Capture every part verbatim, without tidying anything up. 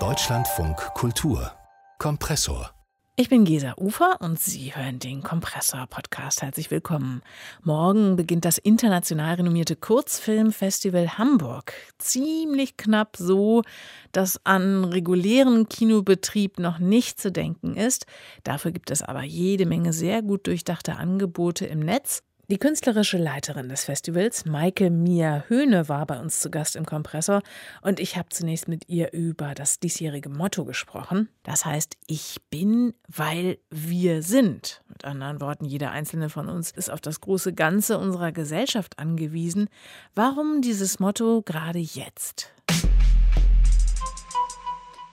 Deutschlandfunk Kultur Kompressor. Ich bin Gesa Ufer und Sie hören den Kompressor-Podcast. Herzlich willkommen. Morgen beginnt das international renommierte Kurzfilm Festival Hamburg. Ziemlich knapp so, dass an regulären Kinobetrieb noch nicht zu denken ist. Dafür gibt es aber jede Menge sehr gut durchdachte Angebote im Netz. Die künstlerische Leiterin des Festivals, Maike Mia Höhne, war bei uns zu Gast im Kompressor und ich habe zunächst mit ihr über das diesjährige Motto gesprochen. Das heißt, ich bin, weil wir sind. Mit anderen Worten, jeder einzelne von uns ist auf das große Ganze unserer Gesellschaft angewiesen. Warum dieses Motto gerade jetzt?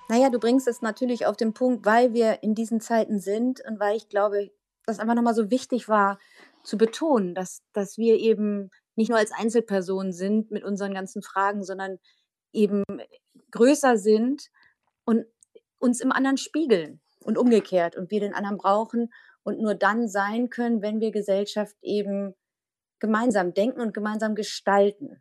Naja, du bringst es natürlich auf den Punkt, weil wir in diesen Zeiten sind und weil ich glaube, dass einfach nochmal so wichtig war, zu betonen, dass, dass wir eben nicht nur als Einzelpersonen sind mit unseren ganzen Fragen, sondern eben größer sind und uns im anderen spiegeln und umgekehrt und wir den anderen brauchen und nur dann sein können, wenn wir Gesellschaft eben gemeinsam denken und gemeinsam gestalten.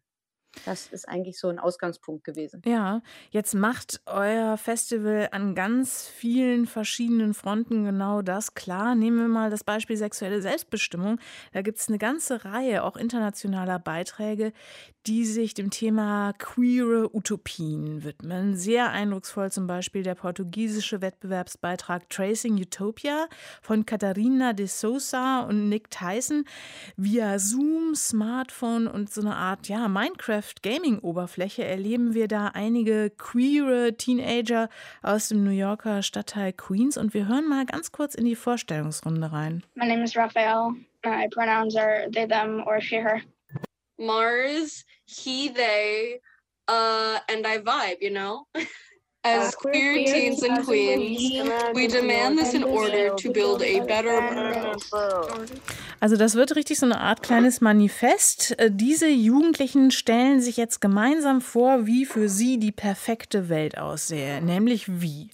Das ist eigentlich so ein Ausgangspunkt gewesen. Ja, jetzt macht euer Festival an ganz vielen verschiedenen Fronten genau das klar. Nehmen wir mal das Beispiel sexuelle Selbstbestimmung. Da gibt es eine ganze Reihe auch internationaler Beiträge, die sich dem Thema queere Utopien widmen. Sehr eindrucksvoll zum Beispiel der portugiesische Wettbewerbsbeitrag Tracing Utopia von Katharina de Sousa und Nick Tyson via Zoom, Smartphone und so eine Art, ja, Minecraft Gaming-Oberfläche erleben wir da einige queere Teenager aus dem New Yorker Stadtteil Queens und wir hören mal ganz kurz in die Vorstellungsrunde rein. My name is Raphael. My pronouns are they, them or she, her. Mars, he, they, uh, and I vibe, you know? As queer teens in Queens, we demand this in order to build a better world. Also das wird richtig so eine Art kleines Manifest. Diese Jugendlichen stellen sich jetzt gemeinsam vor, wie für sie die perfekte Welt aussähe. Nämlich wie?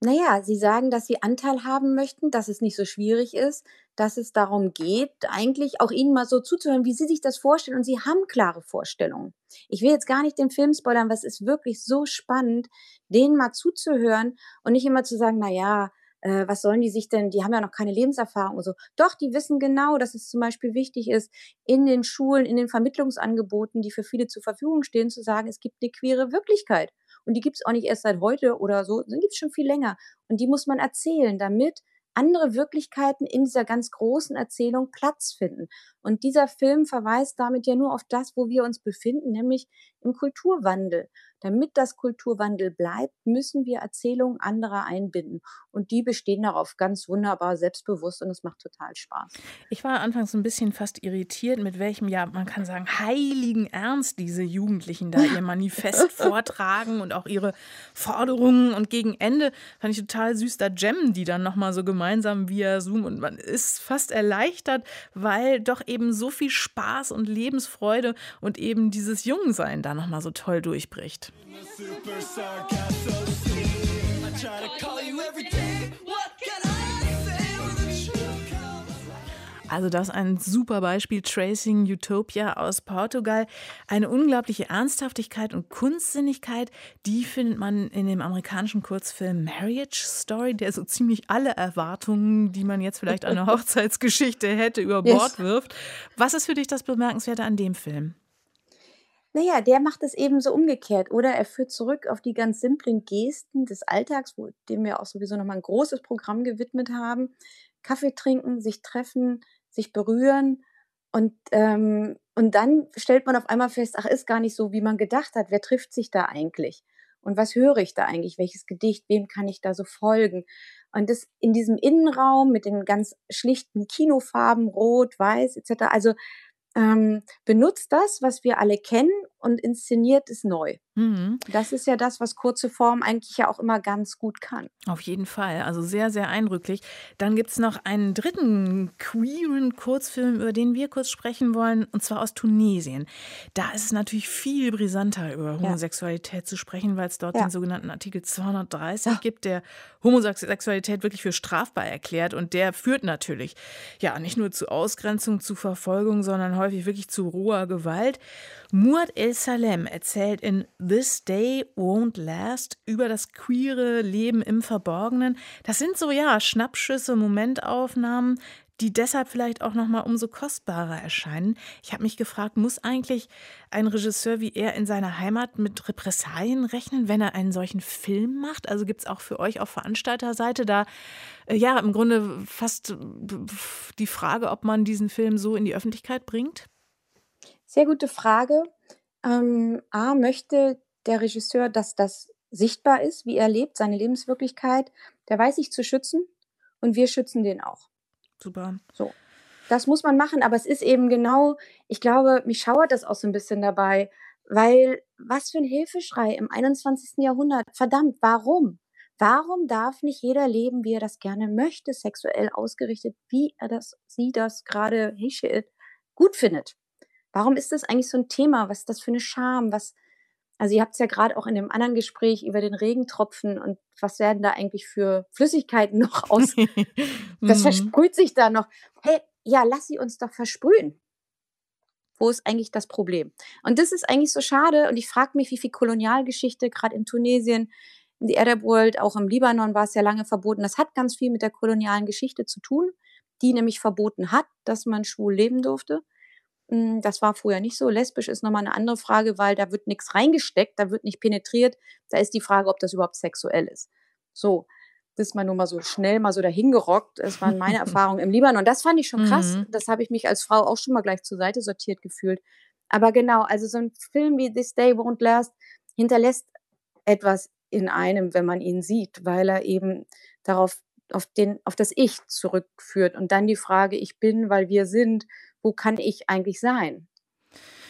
Naja, sie sagen, dass sie Anteil haben möchten, dass es nicht so schwierig ist, dass es darum geht, eigentlich auch ihnen mal so zuzuhören, wie sie sich das vorstellen. Und sie haben klare Vorstellungen. Ich will jetzt gar nicht den Film spoilern, aber es ist wirklich so spannend, denen mal zuzuhören und nicht immer zu sagen, naja, äh, was sollen die sich denn, die haben ja noch keine Lebenserfahrung und so. Doch, die wissen genau, dass es zum Beispiel wichtig ist, in den Schulen, in den Vermittlungsangeboten, die für viele zur Verfügung stehen, zu sagen, es gibt eine queere Wirklichkeit. Und die gibt es auch nicht erst seit heute oder so, die gibt es schon viel länger. Und die muss man erzählen, damit andere Wirklichkeiten in dieser ganz großen Erzählung Platz finden. Und dieser Film verweist damit ja nur auf das, wo wir uns befinden, nämlich im Kulturwandel. Damit das Kulturwandel bleibt, müssen wir Erzählungen anderer einbinden. Und die bestehen darauf ganz wunderbar selbstbewusst und es macht total Spaß. Ich war anfangs ein bisschen fast irritiert, mit welchem, ja, man kann sagen, heiligen Ernst diese Jugendlichen da ihr Manifest vortragen und auch ihre Forderungen. Und gegen Ende fand ich total süß, da jammen die dann nochmal so gemeinsam via Zoom. Und man ist fast erleichtert, weil doch eben so viel Spaß und Lebensfreude und eben dieses Jungsein da nochmal so toll durchbricht. Also das ist ein super Beispiel, Tracing Utopia aus Portugal. Eine unglaubliche Ernsthaftigkeit und Kunstsinnigkeit, die findet man in dem amerikanischen Kurzfilm Marriage Story, der so ziemlich alle Erwartungen, die man jetzt vielleicht an eine Hochzeitsgeschichte hätte, über Bord yes. wirft. Was ist für dich das Bemerkenswerte an dem Film? Naja, der macht es eben so umgekehrt, oder? Er führt zurück auf die ganz simplen Gesten des Alltags, wo, dem wir auch sowieso nochmal ein großes Programm gewidmet haben. Kaffee trinken, sich treffen, sich berühren und, ähm, und dann stellt man auf einmal fest, ach, ist gar nicht so, wie man gedacht hat. Wer trifft sich da eigentlich? Und was höre ich da eigentlich? Welches Gedicht? Wem kann ich da so folgen? Und das in diesem Innenraum mit den ganz schlichten Kinofarben, Rot, Weiß et cetera, also Ähm, benutzt das, was wir alle kennen und inszeniert es neu. Mhm. Das ist ja das, was kurze Form eigentlich ja auch immer ganz gut kann. Auf jeden Fall, also sehr, sehr eindrücklich. Dann gibt es noch einen dritten queeren Kurzfilm, über den wir kurz sprechen wollen, und zwar aus Tunesien. Da ist es natürlich viel brisanter, über Homosexualität ja. zu sprechen, weil es dort ja. den sogenannten Artikel zweihundertdreißig ja. gibt, der Homosexualität wirklich für strafbar erklärt. Und der führt natürlich ja nicht nur zu Ausgrenzung, zu Verfolgung, sondern häufig wirklich zu roher Gewalt. Mouad El El Salem erzählt in This Day Won't Last über das queere Leben im Verborgenen. Das sind so, ja, Schnappschüsse, Momentaufnahmen, die deshalb vielleicht auch nochmal umso kostbarer erscheinen. Ich habe mich gefragt, muss eigentlich ein Regisseur wie er in seiner Heimat mit Repressalien rechnen, wenn er einen solchen Film macht? Also gibt es auch für euch auf Veranstalterseite da, ja, im Grunde fast die Frage, ob man diesen Film so in die Öffentlichkeit bringt? Sehr gute Frage. Ähm, A, möchte der Regisseur, dass das sichtbar ist, wie er lebt, seine Lebenswirklichkeit. Der weiß sich zu schützen und wir schützen den auch. Super. So, das muss man machen, aber es ist eben genau, ich glaube, mich schauert das auch so ein bisschen dabei, weil was für ein Hilfeschrei im einundzwanzigsten. Jahrhundert. Verdammt, warum? Warum darf nicht jeder leben, wie er das gerne möchte, sexuell ausgerichtet, wie er das, sie das gerade gut findet? Warum ist das eigentlich so ein Thema? Was ist das für eine Scham? Was, also ihr habt es ja gerade auch in dem anderen Gespräch über den Regentropfen und was werden da eigentlich für Flüssigkeiten noch aus? Das versprüht sich da noch. Hey, ja, lass sie uns doch versprühen. Wo ist eigentlich das Problem? Und das ist eigentlich so schade. Und ich frage mich, wie viel Kolonialgeschichte, gerade in Tunesien, in die Arab World, auch im Libanon war es ja lange verboten. Das hat ganz viel mit der kolonialen Geschichte zu tun, die nämlich verboten hat, dass man schwul leben durfte. Das war früher nicht so. Lesbisch ist nochmal eine andere Frage, weil da wird nichts reingesteckt, da wird nicht penetriert. Da ist die Frage, ob das überhaupt sexuell ist. So, das ist mal nur mal so schnell mal so dahingerockt. Das waren meine Erfahrungen im Libanon. Das fand ich schon krass. Mhm. Das habe ich mich als Frau auch schon mal gleich zur Seite sortiert gefühlt. Aber genau, also so ein Film wie This Day Won't Last hinterlässt etwas in einem, wenn man ihn sieht, weil er eben darauf, auf den, auf das Ich zurückführt. Und dann die Frage, ich bin, weil wir sind, wo kann ich eigentlich sein?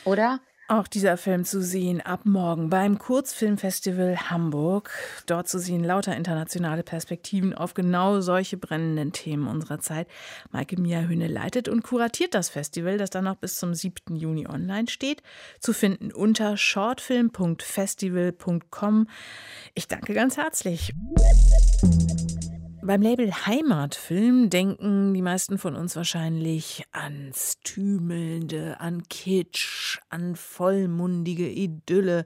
Oder? Auch dieser Film zu sehen ab morgen beim Kurzfilm Festival Hamburg. Dort zu sehen lauter internationale Perspektiven auf genau solche brennenden Themen unserer Zeit. Maike Mia Höhne leitet und kuratiert das Festival, das dann noch bis zum siebten Juni online steht. Zu finden unter shortfilm punkt festival punkt com. Ich danke ganz herzlich. Beim Label Heimatfilm denken die meisten von uns wahrscheinlich ans Tümelnde, an Kitsch, an vollmundige Idylle.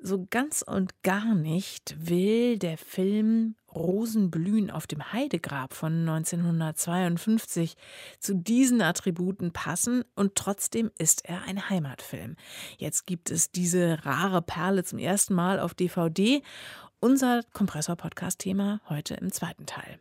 So ganz und gar nicht will der Film Rosenblühen auf dem Heidegrab von neunzehnhundertzweiundfünfzig zu diesen Attributen passen und trotzdem ist er ein Heimatfilm. Jetzt gibt es diese rare Perle zum ersten Mal auf D V D. Unser Kompressor-Podcast-Thema heute im zweiten Teil.